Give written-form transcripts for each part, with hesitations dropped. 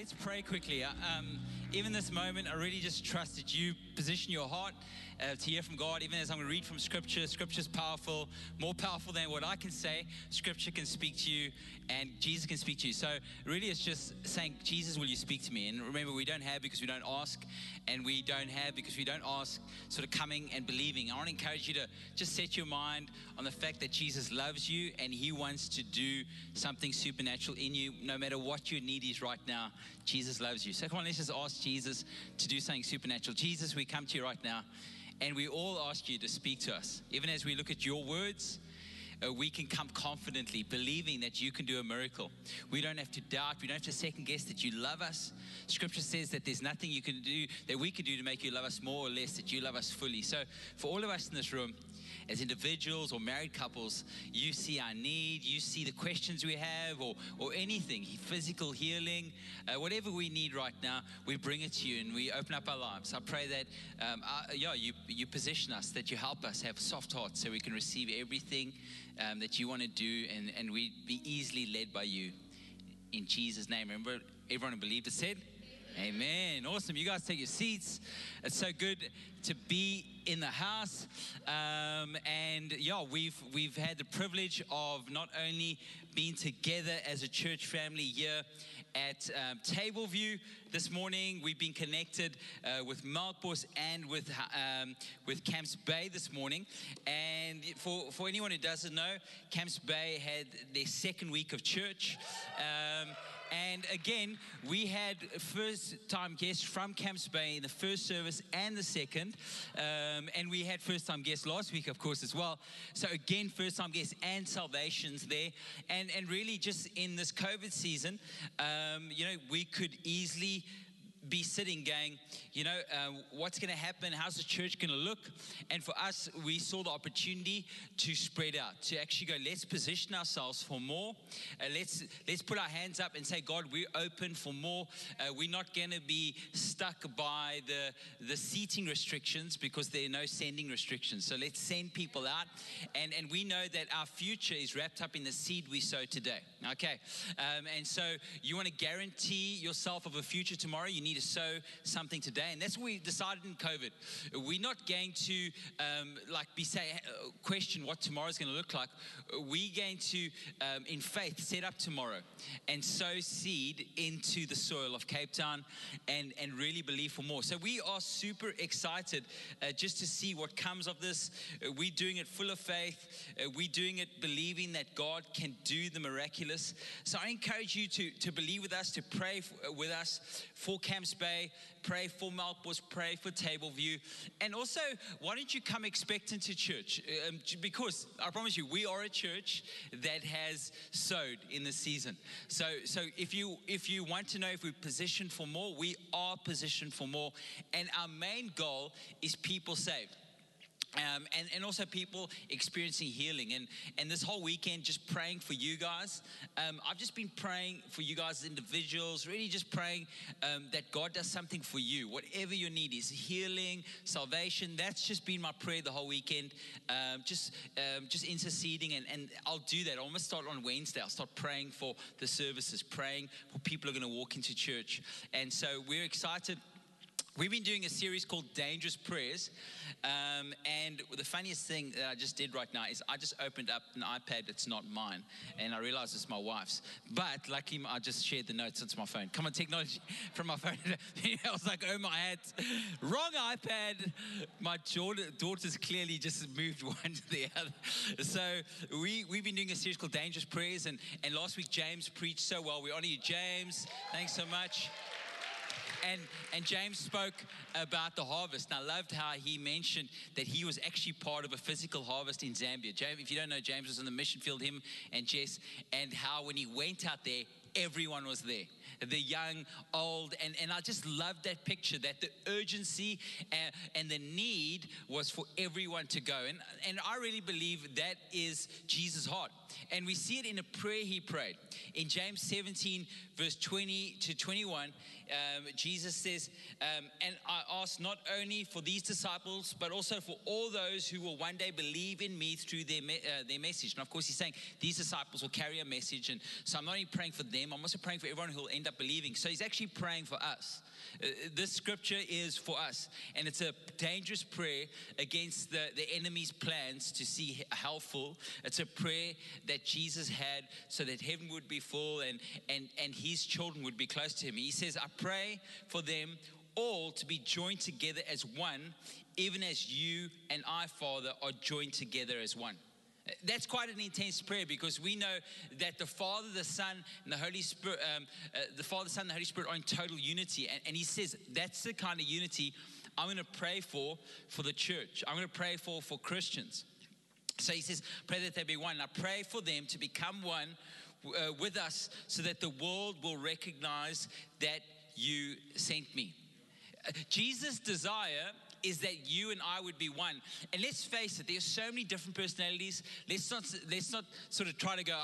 let's pray quickly. Even this moment, I really just trust that you position your heart to hear from God. Even as I'm going to read from Scripture, Scripture's powerful, more powerful than what I can say. Scripture can speak to you, and Jesus can speak to you. So really it's just saying, Jesus, will you speak to me? And remember, we don't have because we don't ask, and we don't have because we don't ask, sort of coming and believing. I want to encourage you to just set your mind on the fact that Jesus loves you, and he wants to do something supernatural in you. No matter what your need is right now, Jesus loves you. So come on, let's just ask Jesus to do something supernatural. Jesus, we come to you right now, and we all ask you to speak to us. Even as we look at your words, we can come confidently, believing that you can do a miracle. We don't have to doubt. We don't have to second guess that you love us. Scripture says that there's nothing you can do, that we can do to make you love us more or less, that you love us fully. So for all of us in this room, as individuals or married couples, you see our need, you see the questions we have, or anything, physical healing, whatever we need right now, we bring it to you and we open up our lives. I pray that you position us, that you help us have soft hearts so we can receive everything that you want to do, and we be easily led by you. In Jesus' name. Remember, everyone who believed it said, Amen. Awesome. You guys take your seats. It's so good to be in the house. We've had the privilege of not only being together as a church family here at Tableview this morning. We've been connected with Melkbos and with Camps Bay this morning. And for anyone who doesn't know, Camps Bay had their second week of church. And again, we had first-time guests from Camps Bay in the first service and the second. And we had first-time guests last week, of course, as well. So again, first-time guests and salvations there. And really just in this COVID season, we could easily be sitting going, what's going to happen? How's the church going to look? And for us, we saw the opportunity to spread out, to actually go, let's position ourselves for more. Let's put our hands up and say, God, we're open for more. We're not going to be stuck by the seating restrictions, because there are no sending restrictions. So let's send people out. And we know that our future is wrapped up in the seed we sow today. Okay. And so you want to guarantee yourself of a future tomorrow. You need to sow something today. And that's what we decided in COVID. We're not going to question what tomorrow's going to look like. We're going to, in faith, set up tomorrow and sow seed into the soil of Cape Town and really believe for more. So we are super excited just to see what comes of this. We're doing it full of faith. We're doing it believing that God can do the miraculous. So I encourage you to believe with us, to pray with us for Camps Bay, pray for Melkbos, pray for Tableview. And also, why don't you come expectant to church? Because I promise you, we are a church that has sowed in this season. So if you want to know if we're positioned for more, we are positioned for more. And our main goal is people saved. And also people experiencing healing. And this whole weekend, just praying for you guys. I've just been praying for you guys as individuals, really just praying that God does something for you. Whatever your need is, healing, salvation, that's just been my prayer the whole weekend. Just interceding, and I'll do that. I'll almost start on Wednesday. I'll start praying for the services, praying for people who are going to walk into church. And so we're excited. We've been doing a series called Dangerous Prayers, and the funniest thing that I just did right now is I just opened up an iPad that's not mine, and I realized it's my wife's, but luckily I just shared the notes onto my phone. Come on, technology, from my phone. I was like, oh my hat, wrong iPad. My daughter's clearly just moved one to the other. So we've been doing a series called Dangerous Prayers, and last week James preached so well. We honor you, James. Thanks so much. And James spoke about the harvest, and I loved how he mentioned that he was actually part of a physical harvest in Zambia. James, if you don't know, James was in the mission field, him and Jess, and how when he went out there, everyone was there, the young, old, and I just loved that picture, that the urgency and the need was for everyone to go. And I really believe that is Jesus' heart. And we see it in a prayer he prayed. In James 17, verse 20 to 21, Jesus says, and I ask not only for these disciples, but also for all those who will one day believe in me through their message. And of course, he's saying these disciples will carry a message. And so I'm not only praying for them, I'm also praying for everyone who will end up believing. So he's actually praying for us. This scripture is for us, and it's a dangerous prayer against the enemy's plans to see hell full. It's a prayer that Jesus had so that heaven would be full and his children would be close to him. He says, I pray for them all to be joined together as one, even as you and I, Father, are joined together as one. That's quite an intense prayer, because we know that the Father, the Son, and the Holy Spirit, are in total unity. And he says that's the kind of unity I'm going to pray for the church. I'm going to pray for Christians. So he says, pray that they be one. And I pray for them to become one with us, so that the world will recognize that you sent me. Jesus' desire is that you and I would be one. And let's face it, there's so many different personalities. Let's not sort of try to go,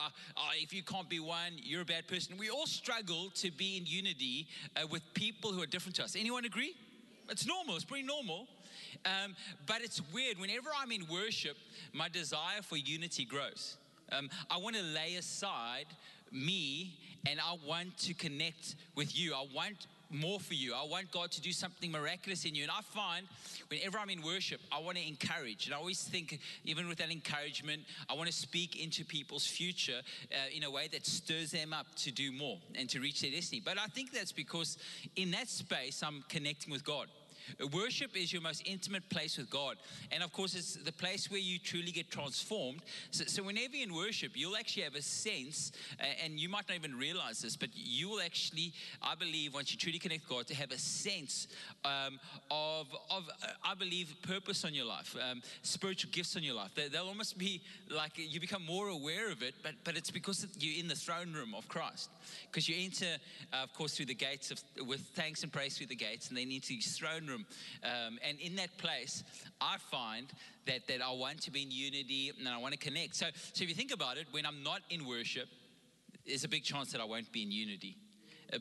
if you can't be one, you're a bad person. We all struggle to be in unity with people who are different to us. Anyone agree? It's normal. It's pretty normal. But it's weird. Whenever I'm in worship, my desire for unity grows. I want to lay aside me, and I want to connect with you. I want more for you. I want God to do something miraculous in you. And I find whenever I'm in worship, I want to encourage. And I always think, even with that encouragement, I want to speak into people's future in a way that stirs them up to do more and to reach their destiny. But I think that's because in that space, I'm connecting with God. Worship is your most intimate place with God. And of course, it's the place where you truly get transformed. So whenever you're in worship, you'll actually have a sense, and you might not even realize this, but you will actually, I believe, once you truly connect with God, to have a sense of I believe, purpose on your life, spiritual gifts on your life. They'll almost be like you become more aware of it, but it's because you're in the throne room of Christ. Because you enter, of course, through the gates with thanks and praise through the gates, and then into his throne room. And in that place, I find that I want to be in unity and I want to connect. So if you think about it, when I'm not in worship, there's a big chance that I won't be in unity.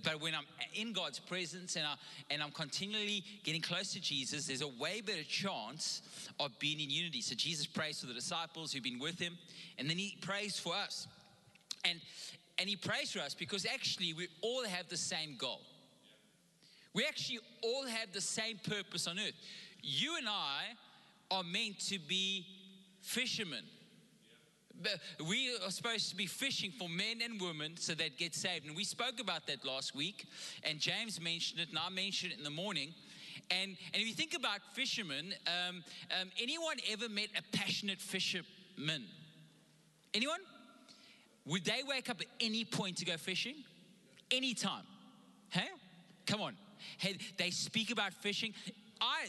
But when I'm in God's presence and I'm continually getting close to Jesus, there's a way better chance of being in unity. So Jesus prays for the disciples who've been with him, and then he prays for us. And he prays for us because actually we all have the same goal. We actually all have the same purpose on earth. You and I are meant to be fishermen. We are supposed to be fishing for men and women so that get saved. And we spoke about that last week, and James mentioned it, and I mentioned it in the morning. And if you think about fishermen, anyone ever met a passionate fisherman? Anyone? Would they wake up at any point to go fishing? Anytime. Hey? Come on. Hey, they speak about fishing.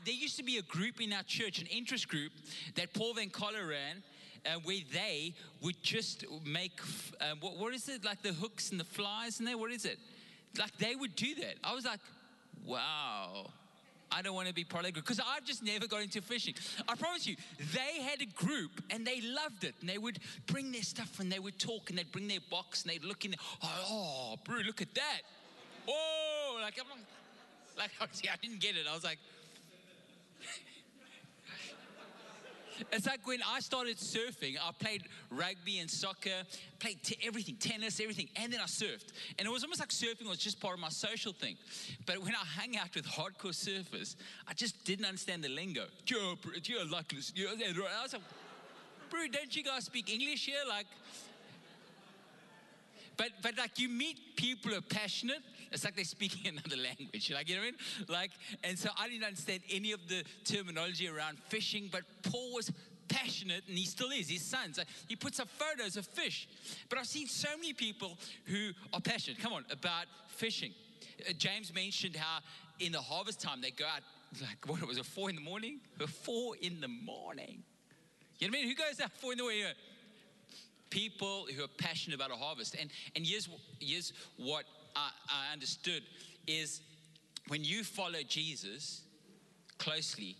There used to be a group in our church, an interest group that Paul Van Collar ran, where they would just make, what is it, like the hooks and the flies in there? What is it? Like they would do that. I was like, wow, I don't want to be part of that group, because I've just never got into fishing. I promise you, they had a group and they loved it. And they would bring their stuff and they would talk and they'd bring their box and they'd look in. Oh, bro, look at that. Oh, like I'm like, I didn't get it. I was like, it's like when I started surfing, I played rugby and soccer, played everything, tennis, everything, and then I surfed. And it was almost like surfing was just part of my social thing. But when I hang out with hardcore surfers, I just didn't understand the lingo. You're luckless. I was like, bro, don't you guys speak English here? Like, but like you meet people who are passionate. It's like they're speaking another language, like, you know what I mean? Like, and so I didn't understand any of the terminology around fishing, but Paul was passionate, and he still is. His sons, he puts up photos of fish. But I've seen so many people who are passionate, come on, about fishing. James mentioned how in the harvest time, they go out, like, what was it, 4 in the morning? 4 in the morning. You know what I mean? Who goes out 4 in the morning? People who are passionate about a harvest. And here's what I understood is when you follow Jesus closely,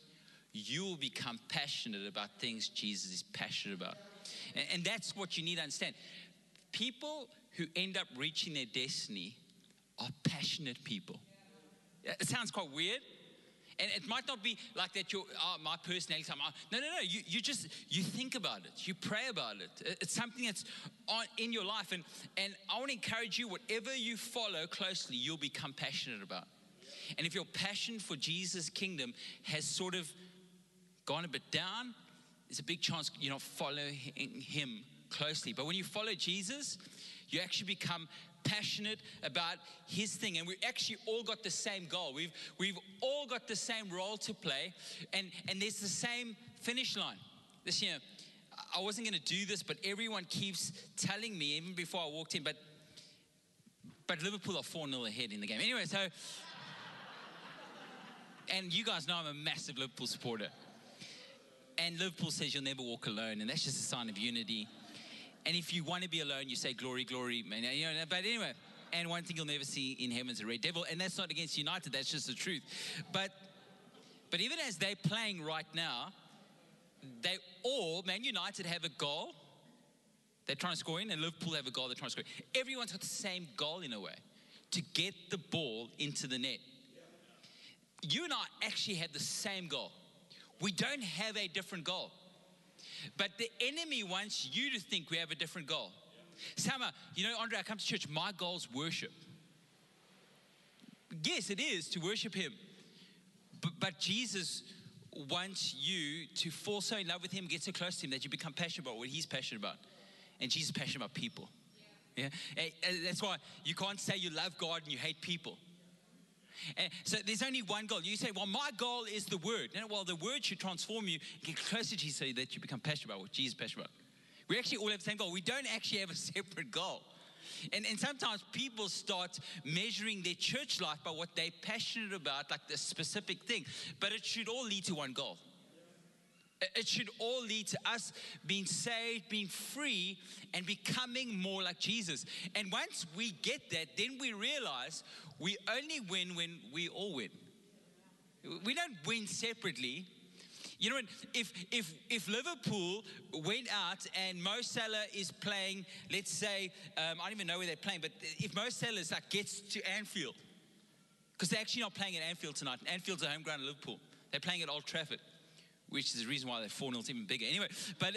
you will become passionate about things Jesus is passionate about. And that's what you need to understand. People who end up reaching their destiny are passionate people. It sounds quite weird. And it might not be like that, my personality. No. You think about it. You pray about it. It's something that's in your life. And I want to encourage you, whatever you follow closely, you'll become passionate about. And if your passion for Jesus' kingdom has sort of gone a bit down, there's a big chance you're not following him closely. But when you follow Jesus, you actually become passionate about his thing, and we actually all got the same goal. We've all got the same role to play, and there's the same finish line. This year, I wasn't going to do this, but everyone keeps telling me, even before I walked in, but Liverpool are 4-0 ahead in the game. Anyway, so, and you guys know I'm a massive Liverpool supporter, and Liverpool says you'll never walk alone, and that's just a sign of unity. And if you want to be alone, you say, glory, glory, man. You know, but anyway, and one thing you'll never see in heaven is a red devil. And that's not against United. That's just the truth. But even as they're playing right now, they all, Man United have a goal they're trying to score in, and Liverpool have a goal they're trying to score in. Everyone's got the same goal in a way, to get the ball into the net. You and I actually have the same goal. We don't have a different goal. But the enemy wants you to think we have a different goal. Somehow, Andre, I come to church, my goal's worship. Yes, it is to worship him. But Jesus wants you to fall so in love with him, get so close to him, that you become passionate about what he's passionate about. And Jesus is passionate about people. Yeah? And that's why you can't say you love God and you hate people. And so there's only one goal. You say, well, my goal is the word. No, well, the word should transform you, get closer to Jesus so that you become passionate about what Jesus is passionate about. We actually all have the same goal. We don't actually have a separate goal. And sometimes people start measuring their church life by what they're passionate about, like the specific thing. But it should all lead to one goal. It should all lead to us being saved, being free, and becoming more like Jesus. And once we get that, then we realize we only win when we all win. We don't win separately. You know, if Liverpool went out and Mo Salah is playing, let's say, I don't even know where they're playing, but if Mo Salah gets to Anfield, because they're actually not playing at Anfield tonight. Anfield's the home ground of Liverpool. They're playing at Old Trafford, which is the reason why they're 4-0 is even bigger. Anyway, but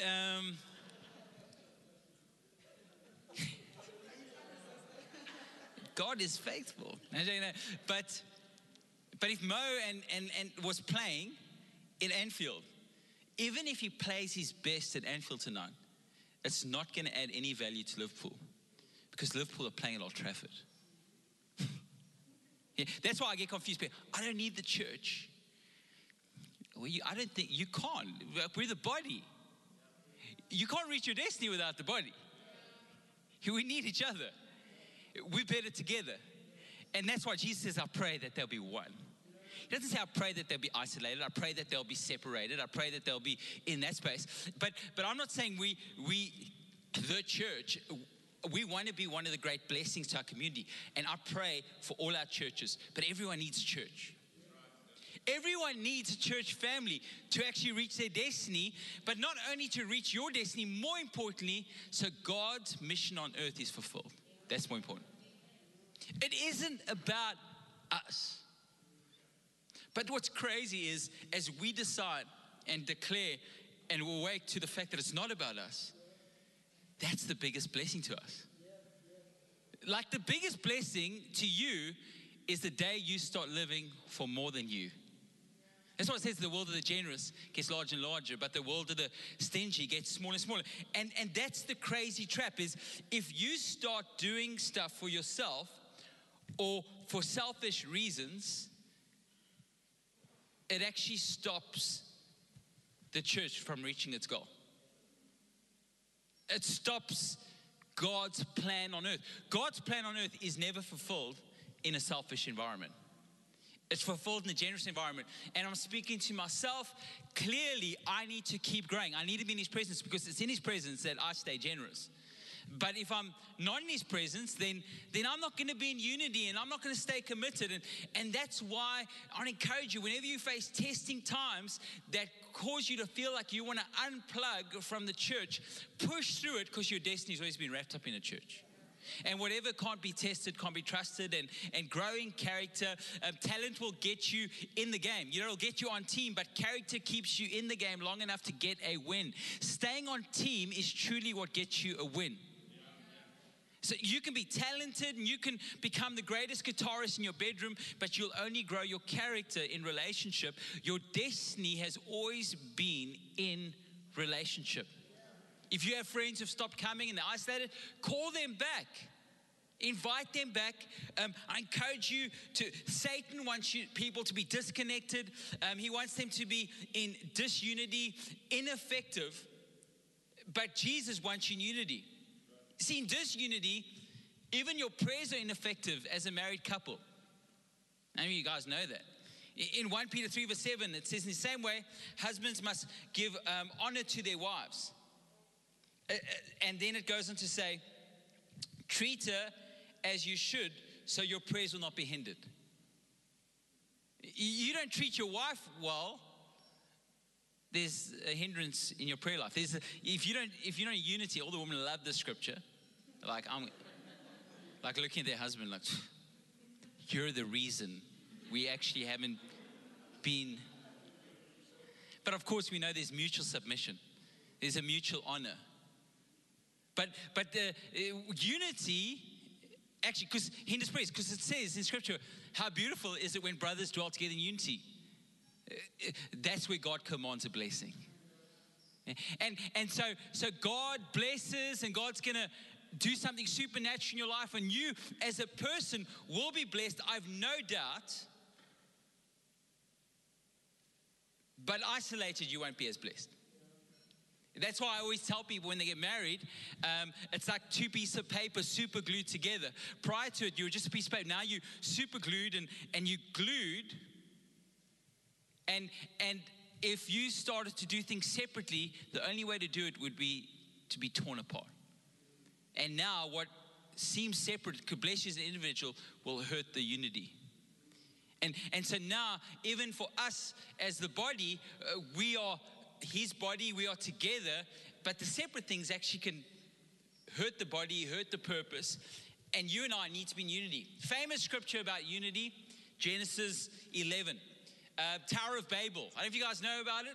God is faithful. But if Mo and was playing in Anfield, even if he plays his best at Anfield tonight, it's not going to add any value to Liverpool because Liverpool are playing at Old Trafford. Yeah, that's why I get confused. I don't need the church. I don't think you can't. We're the body. You can't reach your destiny without the body. We need each other. We're better together. And that's why Jesus says, I pray that they'll be one. He doesn't say, I pray that they'll be isolated. I pray that they'll be separated. I pray that they'll be in that space. But I'm not saying we the church, we want to be one of the great blessings to our community. And I pray for all our churches. But everyone needs a church. Everyone needs a church family to actually reach their destiny, but not only to reach your destiny, more importantly, so God's mission on earth is fulfilled. That's more important. It isn't about us. But what's crazy is as we decide and declare and awake to the fact that it's not about us, that's the biggest blessing to us. Like the biggest blessing to you is the day you start living for more than you. That's why it says the world of the generous gets larger and larger, but the world of the stingy gets smaller and smaller. And that's the crazy trap is if you start doing stuff for yourself or for selfish reasons, it actually stops the church from reaching its goal. It stops God's plan on earth. God's plan on earth is never fulfilled in a selfish environment. It's fulfilled in a generous environment. And I'm speaking to myself, clearly I need to keep growing. I need to be in his presence because it's in his presence that I stay generous. But if I'm not in his presence, then I'm not going to be in unity and I'm not going to stay committed. And that's why I encourage you, whenever you face testing times that cause you to feel like you want to unplug from the church, push through it because your destiny's always been wrapped up in a church. And whatever can't be tested can't be trusted. And growing character, talent will get you in the game. You know, it'll get you on team, but character keeps you in the game long enough to get a win. Staying on team is truly what gets you a win. So you can be talented and you can become the greatest guitarist in your bedroom, but you'll only grow your character in relationship. Your destiny has always been in relationship. If you have friends who've stopped coming and they're isolated, call them back. Invite them back. I encourage you to, Satan wants people to be disconnected. He wants them to be in disunity, ineffective, but Jesus wants you in unity. See, in disunity, even your prayers are ineffective as a married couple. I mean, you guys know that. In 1 Peter 3, verse 7, it says, in the same way, husbands must give honor to their wives. And then it goes on to say, treat her as you should, so your prayers will not be hindered. You don't treat your wife well, there's a hindrance in your prayer life. There's a, if you don't in unity, all the women love this scripture. Like I'm, like looking at their husband, like you're the reason we actually haven't been. But of course, we know there's mutual submission. There's a mutual honor. But the unity actually because hinders praise, because it says in scripture, how beautiful is it when brothers dwell together in unity. That's where God commands a blessing. And so God blesses and God's going to do something supernatural in your life. And you as a person will be blessed. I've no doubt. But isolated, you won't be as blessed. That's why I always tell people when they get married, it's like two pieces of paper super glued together. Prior to it, you were just a piece of paper. Now you super glued and you glued. And if you started to do things separately, the only way to do it would be to be torn apart. And now what seems separate, could bless you as an individual, will hurt the unity. And so now, even for us as the body, we are his body, we are together, but the separate things actually can hurt the body, hurt the purpose. And you and I need to be in unity. Famous scripture about unity, Genesis 11. Tower of Babel. I don't know if you guys know about it.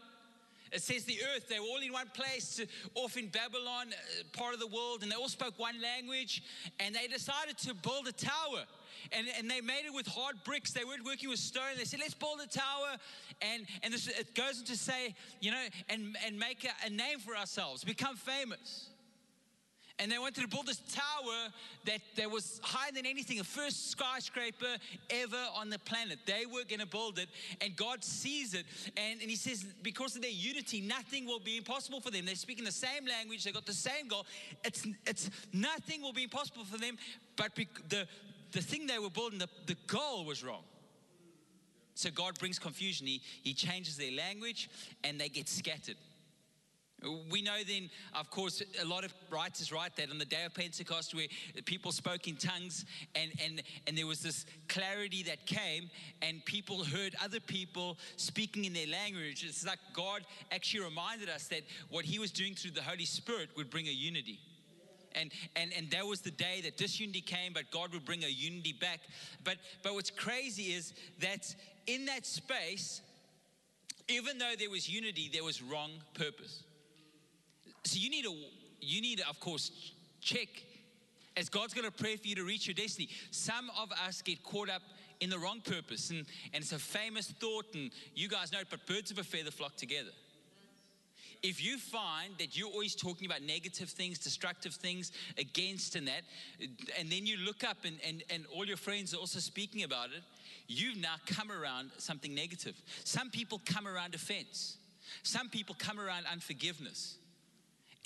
It says the earth, they were all in one place, off in Babylon, part of the world, and they all spoke one language, and they decided to build a tower. And they made it with hard bricks. They weren't working with stone. They said, let's build a tower. And this, it goes on to say, you know, and make a name for ourselves, become famous. And they wanted to build this tower that was higher than anything, the first skyscraper ever on the planet. They were going to build it, and God sees it. And he says, because of their unity, nothing will be impossible for them. They're speaking the same language. They've got the same goal. It's nothing will be impossible for them, but the thing they were building, the goal was wrong. So God brings confusion. He changes their language, and they get scattered. We know then, of course, a lot of writers write that on the day of Pentecost where people spoke in tongues and there was this clarity that came and people heard other people speaking in their language. It's like God actually reminded us that what he was doing through the Holy Spirit would bring a unity. And that was the day that disunity came, but God would bring a unity back. But what's crazy is that in that space, even though there was unity, there was wrong purpose. So you need to, of course, check as God's going to pray for you to reach your destiny. Some of us get caught up in the wrong purpose, and it's a famous thought, and you guys know it, but birds of a feather flock together. If you find that you're always talking about negative things, destructive things, against and that, and then you look up and all your friends are also speaking about it, you've now come around something negative. Some people come around offense. Some people come around unforgiveness.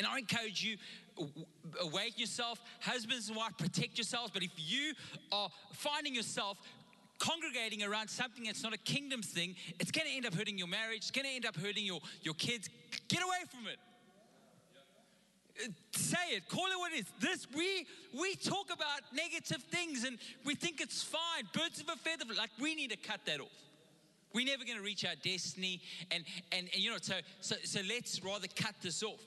And I encourage you, awaken yourself, husbands and wives, protect yourselves. But if you are finding yourself congregating around something that's not a kingdom thing, it's going to end up hurting your marriage. It's going to end up hurting your kids. Get away from it. Say it. Call it what it is. This we talk about negative things and we think it's fine. Birds of a feather. Like we need to cut that off. We're never going to reach our destiny. And you know, so let's rather cut this off.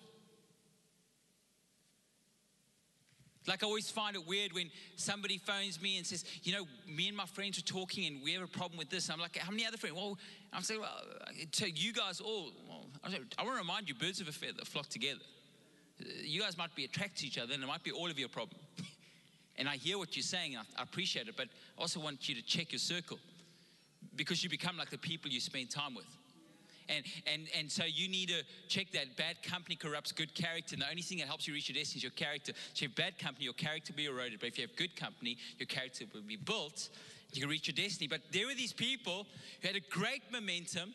Like, I always find it weird when somebody phones me and says, you know, me and my friends are talking and we have a problem with this. And I'm like, how many other friends? Well, I'm saying, well, to you guys all, well, I want to remind you, birds of a feather flock together. You guys might be attracted to each other and it might be all of your problem. And I hear what you're saying, and I appreciate it, but I also want you to check your circle, because you become like the people you spend time with. And so you need to check that. Bad company corrupts good character. And the only thing that helps you reach your destiny is your character. So if you have bad company, your character will be eroded. But if you have good company, your character will be built. You can reach your destiny. But there were these people who had a great momentum.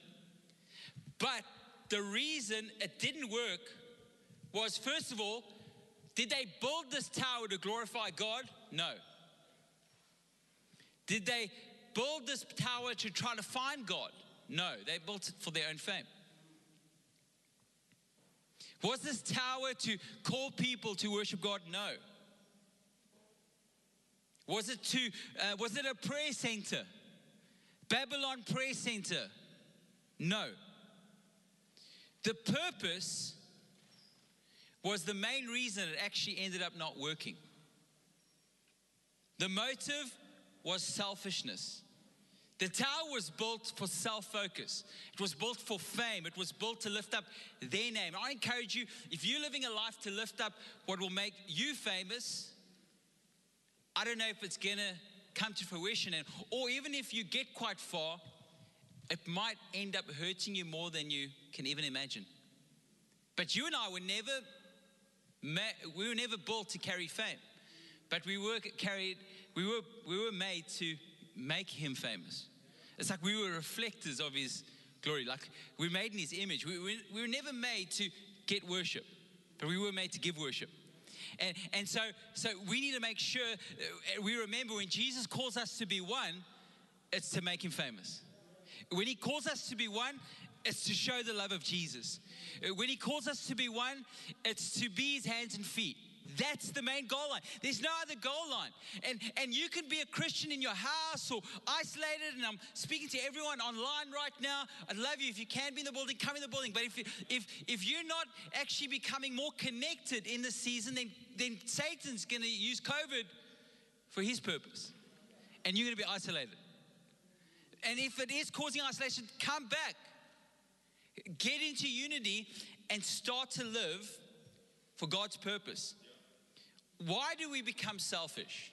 But the reason it didn't work was, first of all, did they build this tower to glorify God? No. Did they build this tower to try to find God? No, they built it for their own fame. Was this tower to call people to worship God? No. Was it a prayer center? Babylon prayer center? No. The purpose was the main reason it actually ended up not working. The motive was selfishness. The tower was built for self-focus. It was built for fame. It was built to lift up their name. I encourage you, if you're living a life to lift up what will make you famous, I don't know if it's going to come to fruition. Or even if you get quite far, it might end up hurting you more than you can even imagine. But you and I were never built to carry fame. But we were made to make him famous. It's like we were reflectors of his glory. Like, we're made in his image. We were never made to get worship, but we were made to give worship. And so we need to make sure we remember, when Jesus calls us to be one, it's to make him famous. When he calls us to be one, it's to show the love of Jesus. When he calls us to be one, it's to be his hands and feet. That's the main goal line. There's no other goal line. And you can be a Christian in your house or isolated, and I'm speaking to everyone online right now. I'd love you. If you can be in the building, come in the building. But if you're not actually becoming more connected in this season, then Satan's going to use COVID for his purpose. And you're going to be isolated. And if it is causing isolation, come back. Get into unity and start to live for God's purpose. Why do we become selfish?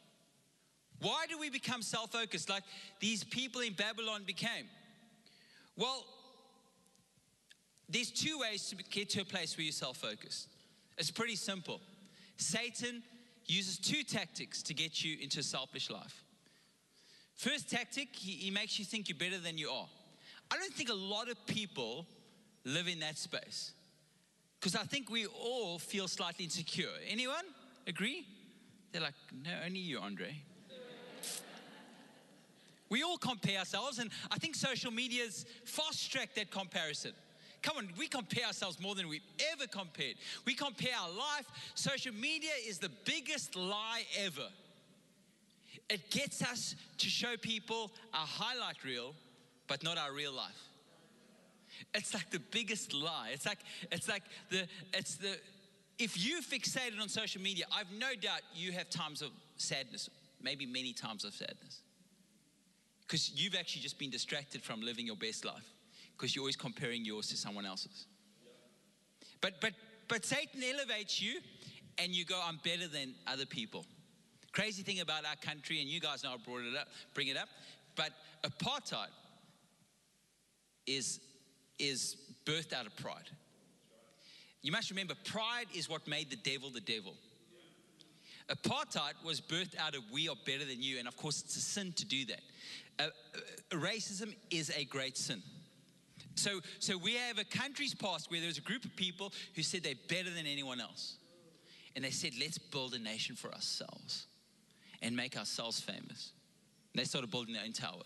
Why do we become self-focused like these people in Babylon became? Well, there's two ways to get to a place where you're self-focused. It's pretty simple. Satan uses two tactics to get you into a selfish life. First tactic, he makes you think you're better than you are. I don't think a lot of people live in that space, because I think we all feel slightly insecure. Anyone? Agree? They're like, no, only you, Andre. We all compare ourselves, and I think social media's fast-tracked that comparison. Come on, we compare ourselves more than we've ever compared. We compare our life. Social media is the biggest lie ever. It gets us to show people our highlight reel, but not our real life. It's like the biggest lie. It's like if you fixated on social media, I've no doubt you have times of sadness, maybe many times of sadness, because you've actually just been distracted from living your best life, because you're always comparing yours to someone else's. But Satan elevates you, and you go, I'm better than other people. Crazy thing about our country, and you guys know I brought it up, bring it up, but apartheid is birthed out of pride. You must remember, pride is what made the devil the devil. Apartheid was birthed out of we are better than you, and of course it's a sin to do that. Racism is a great sin. So we have a country's past where there's a group of people who said they're better than anyone else. And they said, let's build a nation for ourselves and make ourselves famous. And they started building their own tower.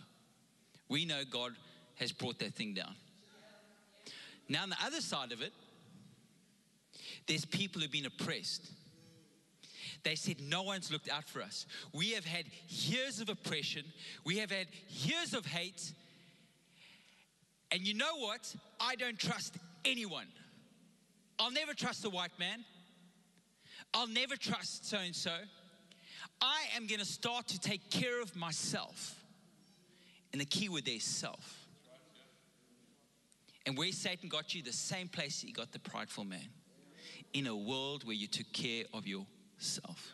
We know God has brought that thing down. Now on the other side of it, there's people who've been oppressed. They said, no one's looked out for us. We have had years of oppression. We have had years of hate. And you know what? I don't trust anyone. I'll never trust a white man. I'll never trust so-and-so. I am going to start to take care of myself. And the key word there is self. And where Satan got you, the same place he got the prideful man. In a world where you took care of yourself.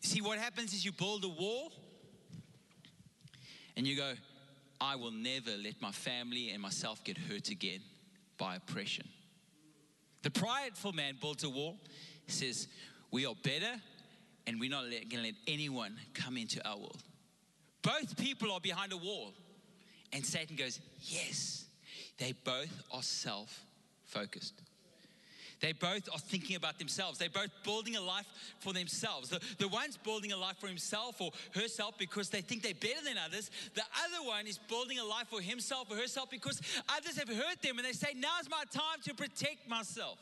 See, what happens is you build a wall and you go, I will never let my family and myself get hurt again by oppression. The prideful man builds a wall. He says, we are better and we're not going to let anyone come into our world. Both people are behind a wall. And Satan goes, yes, they both are self-focused. They both are thinking about themselves. They're both building a life for themselves. The one's building a life for himself or herself because they think they're better than others. The other one is building a life for himself or herself because others have hurt them and they say, now's my time to protect myself.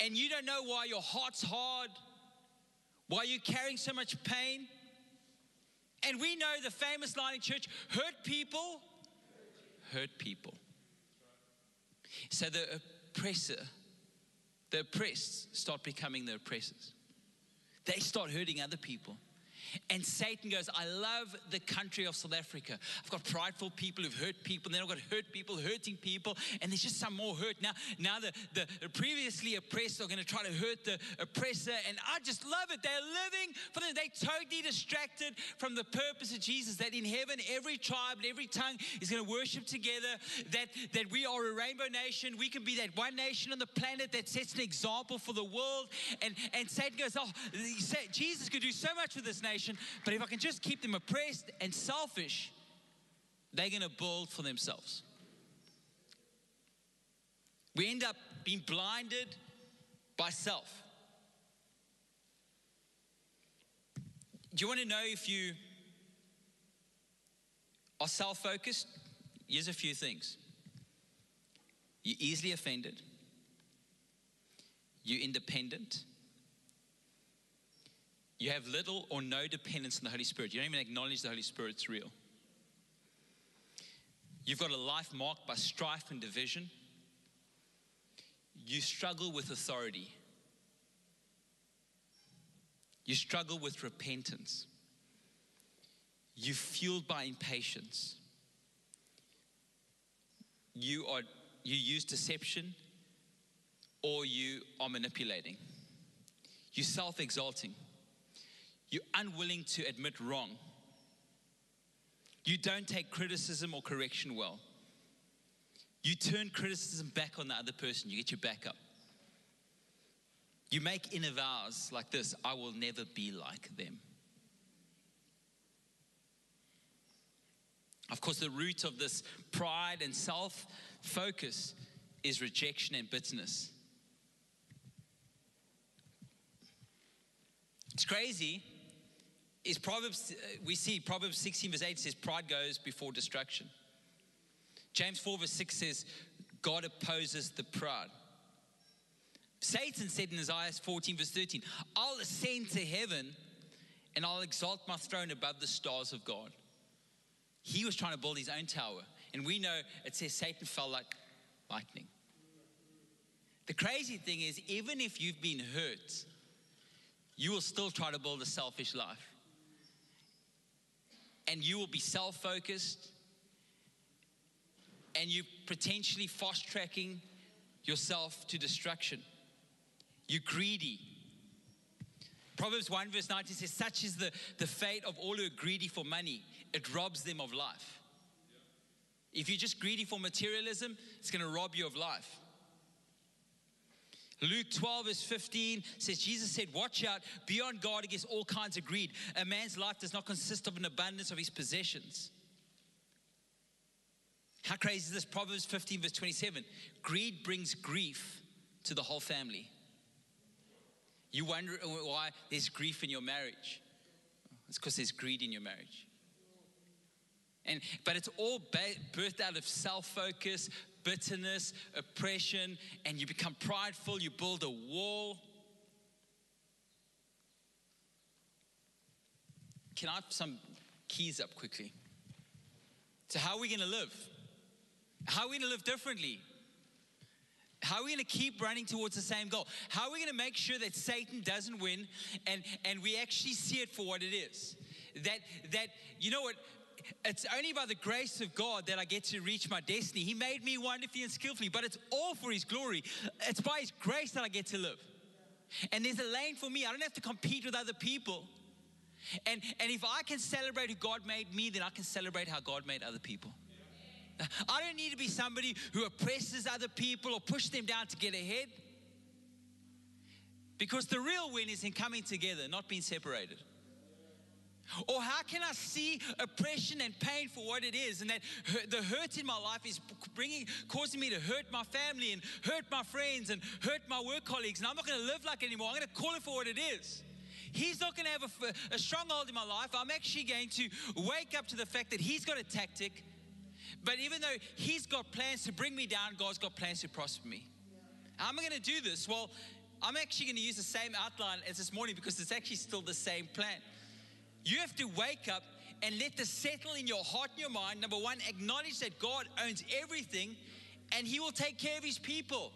And you don't know why your heart's hard, why you're carrying so much pain. And we know the famous line in church, hurt people, hurt people. So the oppressor, the oppressed start becoming the oppressors. They start hurting other people. And Satan goes, I love the country of South Africa. I've got prideful people who've hurt people. And then I've got hurt people hurting people. And there's just some more hurt. Now the previously oppressed are going to try to hurt the oppressor. And I just love it. They're living for them. They're totally distracted from the purpose of Jesus. That in heaven, every tribe and every tongue is going to worship together. That we are a rainbow nation. We can be that one nation on the planet that sets an example for the world. And Satan goes, oh, Jesus could do so much with this nation. But if I can just keep them oppressed and selfish, they're going to build for themselves. We end up being blinded by self. Do you want to know if you are self-focused? Here's a few things. You're easily offended. You're independent. You have little or no dependence on the Holy Spirit. You don't even acknowledge the Holy Spirit's real. You've got a life marked by strife and division. You struggle with authority. You struggle with repentance. You're fueled by impatience. You use deception, or you are manipulating. You're self-exalting. You're unwilling to admit wrong. You don't take criticism or correction well. You turn criticism back on the other person. You get your back up. You make inner vows like this, I will never be like them. Of course, the root of this pride and self-focus is rejection and bitterness. It's crazy. Is Proverbs, we see Proverbs 16 verse 8 says, pride goes before destruction. James 4 verse 6 says, God opposes the proud. Satan said in Isaiah 14 verse 13, I'll ascend to heaven and I'll exalt my throne above the stars of God. He was trying to build his own tower. And we know it says Satan fell like lightning. The crazy thing is, even if you've been hurt, you will still try to build a selfish life. And you will be self-focused. And you're potentially fast-tracking yourself to destruction. You're greedy. Proverbs 1 verse 19 says, such is the fate of all who are greedy for money. It robs them of life. If you're just greedy for materialism, it's going to rob you of life. Luke 12 verse 15 says, Jesus said, watch out, be on guard against all kinds of greed. A man's life does not consist of an abundance of his possessions. How crazy is this? Proverbs 15 verse 27. Greed brings grief to the whole family. You wonder why there's grief in your marriage. It's because there's greed in your marriage. But it's all birthed out of self-focus, bitterness, oppression, and you become prideful, you build a wall. Can I have some keys up quickly? So how are we going to live? How are we going to live differently? How are we going to keep running towards the same goal? How are we going to make sure that Satan doesn't win and we actually see it for what it is? That you know what? It's only by the grace of God that I get to reach my destiny. He made me wonderfully and skillfully, but it's all for His glory. It's by His grace that I get to live. And there's a lane for me. I don't have to compete with other people. And if I can celebrate who God made me, then I can celebrate how God made other people. I don't need to be somebody who oppresses other people or push them down to get ahead. Because the real win is in coming together, not being separated. Or how can I see oppression and pain for what it is, and that the hurt in my life is causing me to hurt my family and hurt my friends and hurt my work colleagues, and I'm not going to live like it anymore. I'm going to call it for what it is. He's not going to have a stronghold in my life. I'm actually going to wake up to the fact that he's got a tactic. But even though he's got plans to bring me down, God's got plans to prosper me. How am I going to do this? Well, I'm actually going to use the same outline as this morning because it's actually still the same plan. You have to wake up and let this settle in your heart and your mind. Number one, acknowledge that God owns everything and He will take care of His people.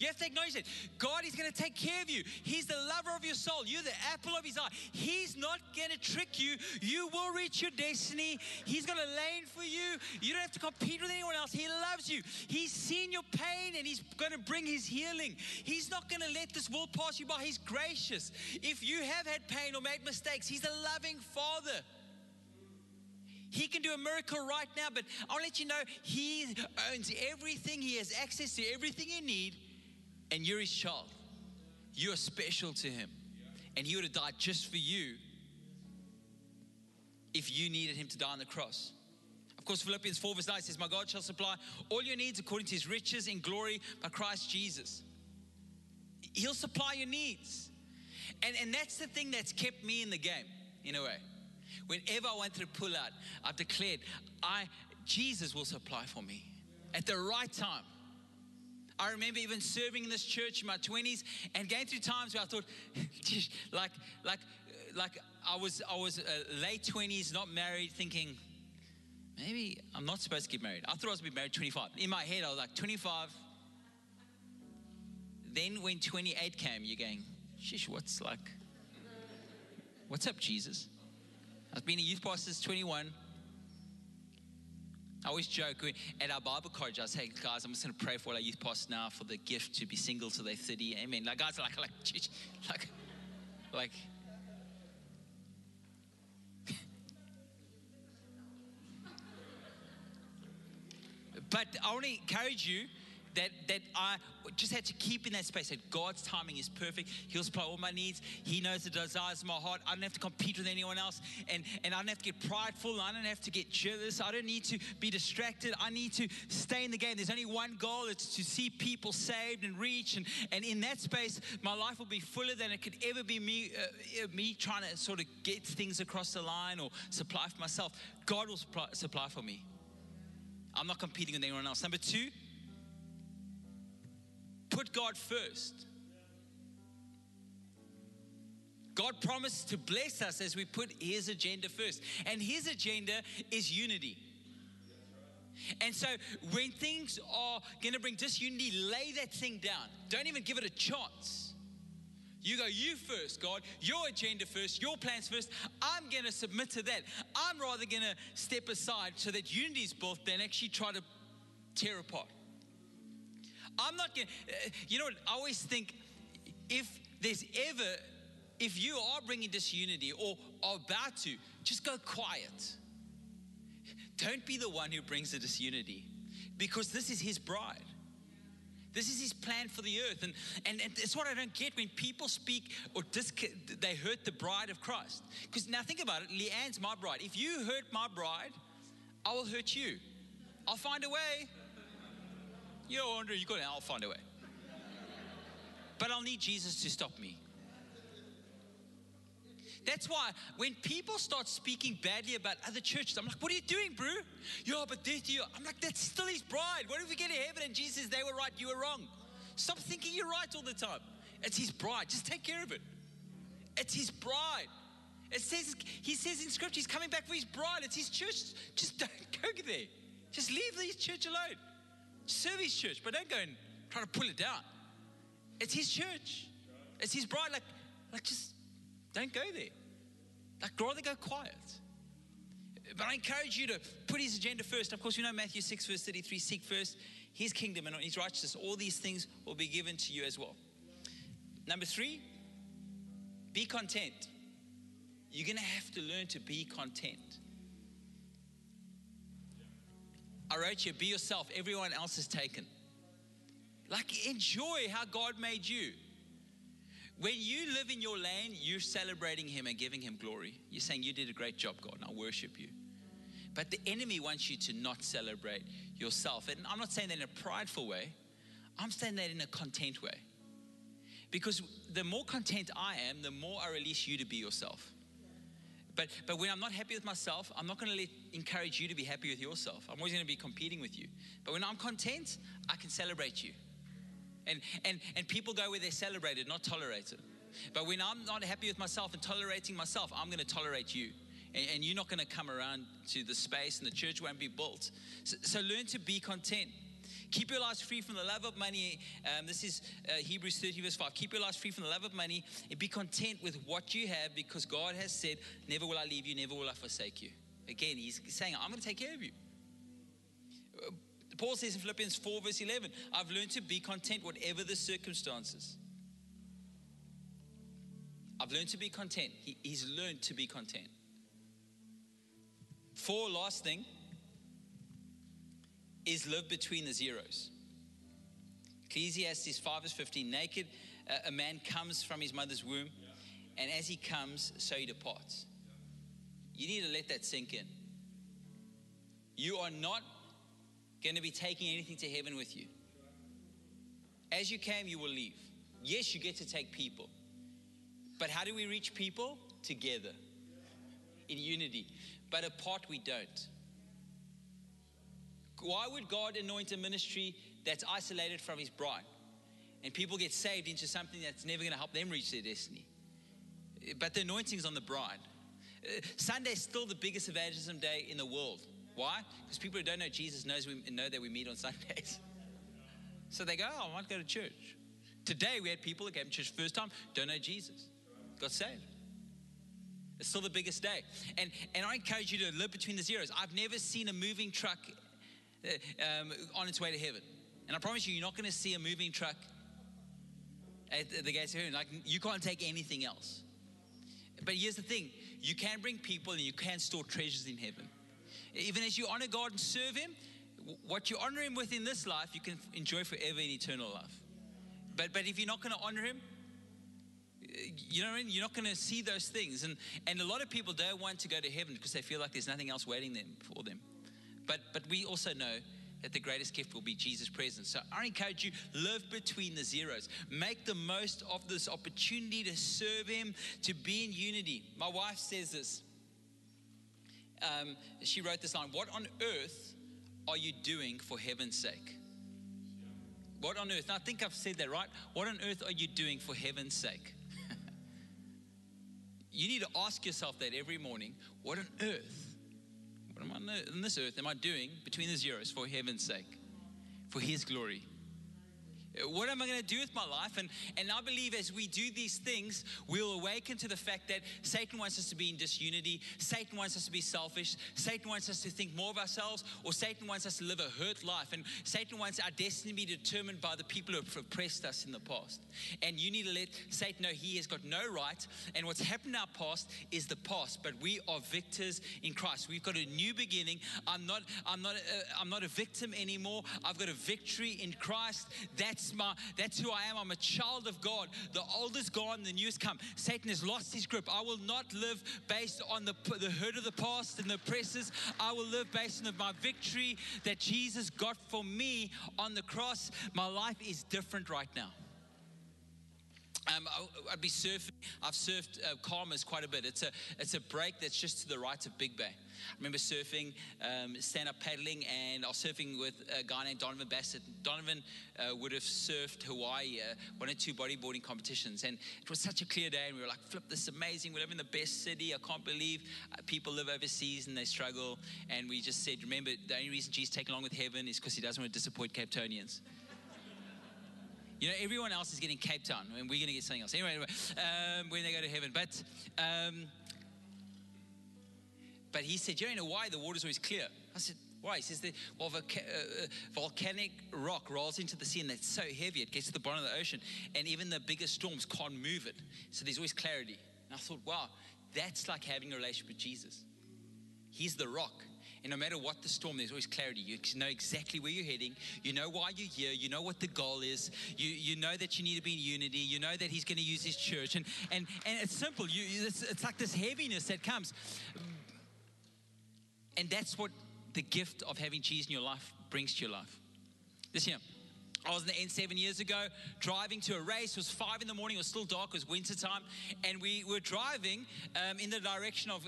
You have to acknowledge that. God is going to take care of you. He's the lover of your soul. You're the apple of His eye. He's not going to trick you. You will reach your destiny. He's got a lane for you. You don't have to compete with anyone else. He loves you. He's seen your pain and He's going to bring His healing. He's not going to let this world pass you by. He's gracious. If you have had pain or made mistakes, He's a loving Father. He can do a miracle right now, but I'll let you know He owns everything. He has access to everything you need. And you're His child. You're special to Him. And He would have died just for you if you needed Him to die on the cross. Of course, Philippians 4 verse 9 says, "My God shall supply all your needs according to His riches in glory by Christ Jesus." He'll supply your needs. And that's the thing that's kept me in the game, in a way. Whenever I wanted to pull out, I've declared, Jesus will supply for me at the right time. I remember even serving in this church in my 20s and going through times where I thought, like I was late 20s, not married, thinking, maybe I'm not supposed to get married. I thought I was going to be married 25. In my head, I was like 25. Then when 28 came, you're going, sheesh, what's up, Jesus? I've been a youth pastor since 21. I always joke, at our Bible college, I say, hey, guys, I'm just going to pray for all our youth pastors now for the gift to be single till they're 30. Amen. Like, guys are like, But I want to encourage you that I just had to keep in that space, that God's timing is perfect. He'll supply all my needs. He knows the desires of my heart. I don't have to compete with anyone else. And I don't have to get prideful. I don't have to get jealous. I don't need to be distracted. I need to stay in the game. There's only one goal. It's to see people saved and reached. And in that space, my life will be fuller than it could ever be me trying to sort of get things across the line or supply for myself. God will supply for me. I'm not competing with anyone else. Number two, put God first. God promised to bless us as we put His agenda first. And His agenda is unity. And so when things are going to bring disunity, lay that thing down. Don't even give it a chance. You go, you first, God. Your agenda first. Your plans first. I'm going to submit to that. I'm rather going to step aside so that unity is built than actually try to tear apart. I'm not going to, you know what, I always think if you are bringing disunity or are about to, just go quiet. Don't be the one who brings the disunity, because this is His bride. This is His plan for the earth. And that's what I don't get when people speak or they hurt the bride of Christ. Because now think about it, Leanne's my bride. If you hurt my bride, I will hurt you. I'll find a way. Yo, Andre, you got it. I'll find a way. But I'll need Jesus to stop me. That's why when people start speaking badly about other churches, I'm like, what are you doing, bro? Yo, but I'm like, that's still His bride. What if we get to heaven and Jesus says, they were right, you were wrong? Stop thinking you're right all the time. It's His bride. Just take care of it. It's His bride. He says in Scripture, He's coming back for His bride. It's His church. Just don't go there. Just leave this church alone. Service church, but don't go and try to pull it down. It's his church. It's his bride. Like just don't go there. Like, rather go quiet. But I encourage you to put his agenda first. Of course, we know Matthew 6, verse 33, seek first his kingdom and his righteousness. All these things will be given to you as well. Number 3, be content. You're going to have to learn to be content. I wrote you, be yourself. Everyone else is taken. Like, enjoy how God made you. When you live in your lane, you're celebrating him and giving him glory. You're saying, you did a great job, God, and I worship you. But the enemy wants you to not celebrate yourself. And I'm not saying that in a prideful way. I'm saying that in a content way. Because the more content I am, the more I release you to be yourself. But when I'm not happy with myself, I'm not going to encourage you to be happy with yourself. I'm always going to be competing with you. But when I'm content, I can celebrate you. And people go where they're celebrated, not tolerated. But when I'm not happy with myself and tolerating myself, I'm going to tolerate you. And you're not going to come around to the space, and the church won't be built. So learn to be content. Keep your lives free from the love of money. This is Hebrews 30 verse 5. Keep your lives free from the love of money and be content with what you have, because God has said, never will I leave you, never will I forsake you. Again, he's saying, I'm going to take care of you. Paul says in Philippians 4 verse 11, I've learned to be content whatever the circumstances. I've learned to be content. He's learned to be content. 4, last thing, is live between the zeros. Ecclesiastes 5 verse 15, naked a man comes from his mother's womb, and as he comes, so he departs. You need to let that sink in. You are not going to be taking anything to heaven with you. As you came, you will leave. Yes, you get to take people. But how do we reach people? Together. In unity. But apart, we don't. Why would God anoint a ministry that's isolated from his bride? And people get saved into something that's never going to help them reach their destiny. But the anointing's on the bride. Sunday's still the biggest evangelism day in the world. Why? Because people who don't know Jesus know that we meet on Sundays. So they go, oh, I might go to church. Today we had people that came to church first time, don't know Jesus, got saved. It's still the biggest day. And I encourage you to live between the zeros. I've never seen a moving truck on its way to heaven. And I promise you, you're not going to see a moving truck at the gates of heaven. Like, you can't take anything else. But here's the thing. You can bring people and you can store treasures in heaven. Even as you honor God and serve him, what you honor him with in this life, you can enjoy forever in eternal life. But if you're not going to honor him, you know what I mean? You're not going to see those things. And a lot of people don't want to go to heaven because they feel like there's nothing else waiting for them. But we also know that the greatest gift will be Jesus' presence. So I encourage you, live between the zeros. Make the most of this opportunity to serve him, to be in unity. My wife says this. She wrote this line, what on earth are you doing for heaven's sake? What on earth? Now, I think I've said that, right? What on earth are you doing for heaven's sake? You need to ask yourself that every morning. What on earth? What am I on this earth am I doing between the zeros for heaven's sake? For his glory. What am I going to do with my life? And I believe as we do these things, we'll awaken to the fact that Satan wants us to be in disunity. Satan wants us to be selfish. Satan wants us to think more of ourselves, or Satan wants us to live a hurt life. And Satan wants our destiny to be determined by the people who have oppressed us in the past. And you need to let Satan know he has got no right. And what's happened in our past is the past, but we are victors in Christ. We've got a new beginning. I'm not a victim anymore. I've got a victory in Christ. That's who I am. I'm a child of God. The old is gone, the new has come. Satan has lost his grip. I will not live based on the hurt of the past and the oppressors. I will live based on my victory that Jesus got for me on the cross. My life is different right now. I'd be surfing. I've surfed Karmas quite a bit. It's a break that's just to the right of Big Bay. I remember surfing, stand-up paddling, and I was surfing with a guy named Donovan Bassett. Donovan would have surfed Hawaii, 1 or 2 bodyboarding competitions. And it was such a clear day, and we were like, flip, this is amazing. We live in the best city. I can't believe people live overseas and they struggle. And we just said, remember, the only reason Jesus taken along with heaven is because he doesn't want to disappoint Cape Townians. You know, everyone else is getting Cape Town, and we're going to get something else. Anyway, when they go to heaven. But he said, you know, in Hawaii, the water's always clear. I said, why? He says that while volcanic rock rolls into the sea, and it's so heavy, it gets to the bottom of the ocean, and even the biggest storms can't move it. So there's always clarity. And I thought, wow, that's like having a relationship with Jesus. He's the rock. And no matter what the storm, there's always clarity. You know exactly where you're heading. You know why you're here. You know what the goal is. You know that you need to be in unity. You know that he's going to use his church. And it's simple. It's like this heaviness that comes. And that's what the gift of having Jesus in your life brings to your life. This year, I was in the N7 years ago, driving to a race. It was 5 in the morning. It was still dark. It was winter time. And we were driving in the direction of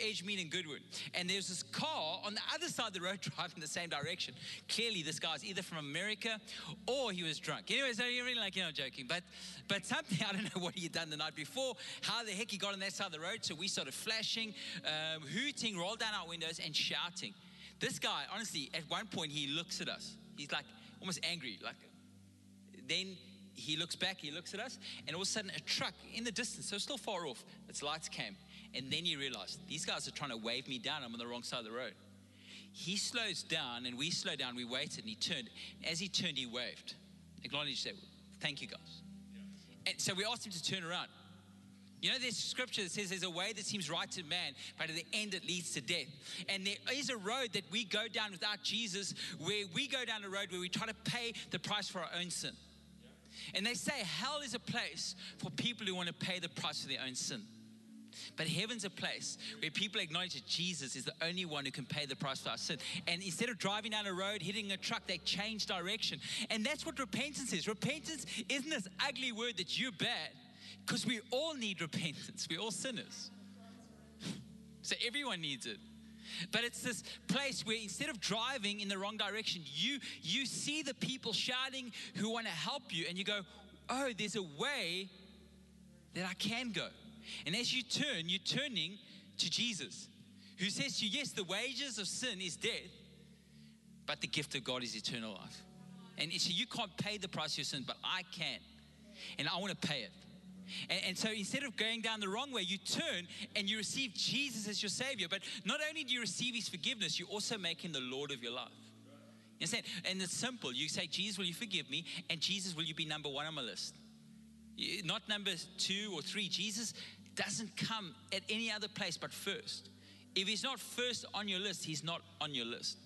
Edgemead and Goodwood. And there was this car on the other side of the road driving the same direction. Clearly, this guy's either from America or he was drunk. Anyways, so you're really like, you know, joking. But something, I don't know what he had done the night before, how the heck he got on that side of the road. So we started flashing, hooting, rolled down our windows and shouting. This guy, honestly, at one point, he looks at us. He's like, almost angry, like, then he looks back, he looks at us, and all of a sudden a truck in the distance, so still far off, its lights came, and then he realized, these guys are trying to wave me down, I'm on the wrong side of the road. He slows down, and we slow down, we waited, and he turned. As he turned, he waved, acknowledged that, thank you guys. Yeah. And so we asked him to turn around. You know, there's scripture that says there's a way that seems right to man, but at the end it leads to death. And there is a road that we go down without Jesus, where we go down a road where we try to pay the price for our own sin. Yeah. And they say hell is a place for people who want to pay the price for their own sin. But heaven's a place where people acknowledge that Jesus is the only one who can pay the price for our sin. And instead of driving down a road, hitting a truck, they change direction. And that's what repentance is. Repentance isn't this ugly word that you're bad. Because we all need repentance. We're all sinners. So everyone needs it. But it's this place where instead of driving in the wrong direction, you see the people shouting who want to help you. And you go, oh, there's a way that I can go. And as you turn, you're turning to Jesus. Who says to you, yes, the wages of sin is death. But the gift of God is eternal life. And so you can't pay the price of your sin, but I can. And I want to pay it. And so instead of going down the wrong way, you turn and you receive Jesus as your Savior. But not only do you receive His forgiveness, you also make Him the Lord of your life. You understand? And it's simple. You say, Jesus, will you forgive me? And Jesus, will you be number 1 on my list? Not number 2 or 3. Jesus doesn't come at any other place but first. If He's not first on your list, He's not on your list.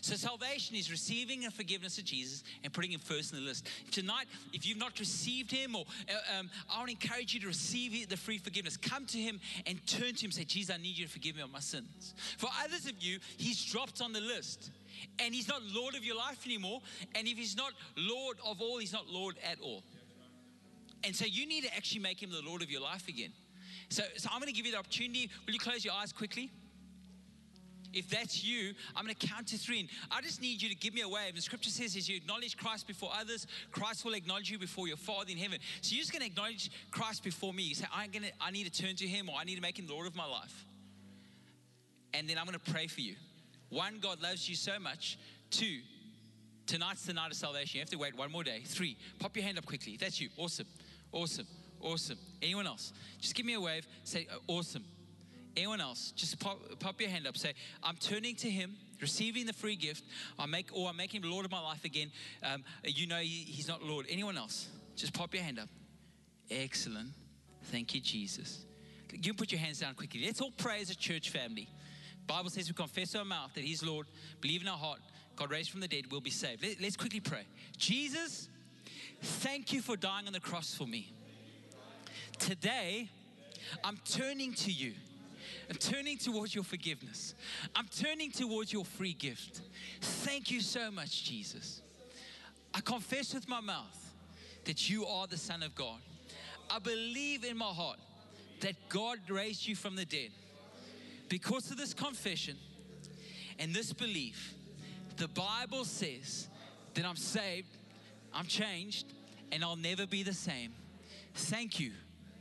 So salvation is receiving the forgiveness of Jesus and putting Him first in the list. Tonight, if you've not received Him, or I want to encourage you to receive the free forgiveness. Come to Him and turn to Him and say, Jesus, I need you to forgive me of my sins. For others of you, He's dropped on the list. And He's not Lord of your life anymore. And if He's not Lord of all, He's not Lord at all. And so you need to actually make Him the Lord of your life again. So I'm going to give you the opportunity. Will you close your eyes quickly? If that's you, I'm going to count to 3. And I just need you to give me a wave. And the scripture says, as you acknowledge Christ before others, Christ will acknowledge you before your Father in heaven. So you're just going to acknowledge Christ before me. You say, I need to turn to Him, or I need to make Him the Lord of my life. And then I'm going to pray for you. 1, God loves you so much. 2, tonight's the night of salvation. You have to wait 1 more day. 3, pop your hand up quickly. That's you. Awesome. Awesome. Awesome. Anyone else? Just give me a wave. Say, awesome. Anyone else, just pop your hand up. Say, I'm turning to Him, receiving the free gift. I'm making Him Lord of my life again. You know He's not Lord. Anyone else, just pop your hand up. Excellent. Thank you, Jesus. You can put your hands down quickly. Let's all pray as a church family. Bible says we confess our mouth that He's Lord, believe in our heart, God raised from the dead, we'll be saved. Let's quickly pray. Jesus, thank you for dying on the cross for me. Today, I'm turning to you. I'm turning towards your forgiveness. I'm turning towards your free gift. Thank you so much, Jesus. I confess with my mouth that you are the Son of God. I believe in my heart that God raised you from the dead. Because of this confession and this belief, the Bible says that I'm saved, I'm changed, and I'll never be the same. Thank you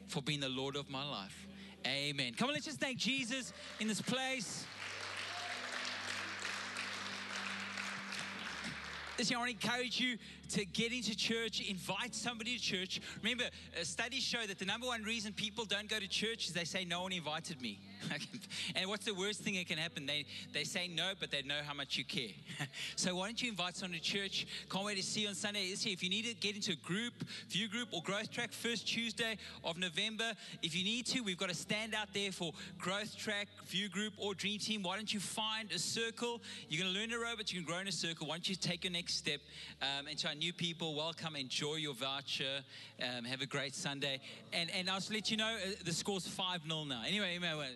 for being the Lord of my life. Amen. Come on, let's just thank Jesus in this place. Listen, I want to encourage you to get into church, invite somebody to church. Remember, studies show that the number one reason people don't go to church is they say, no one invited me. And what's the worst thing that can happen? They say no, but they know how much you care. So why don't you invite someone to church? Can't wait to see you on Sunday. Listen, if you need to get into a group, view group or growth track, first Tuesday of November. If you need to, we've got a stand out there for growth track, view group or dream team. Why don't you find a circle? You're going to learn aerobics, you can grow in a circle. Why don't you take your next step? And to our new people, welcome, enjoy your voucher, have a great Sunday. And I'll just let you know, the score's 5-0 now. Anyway,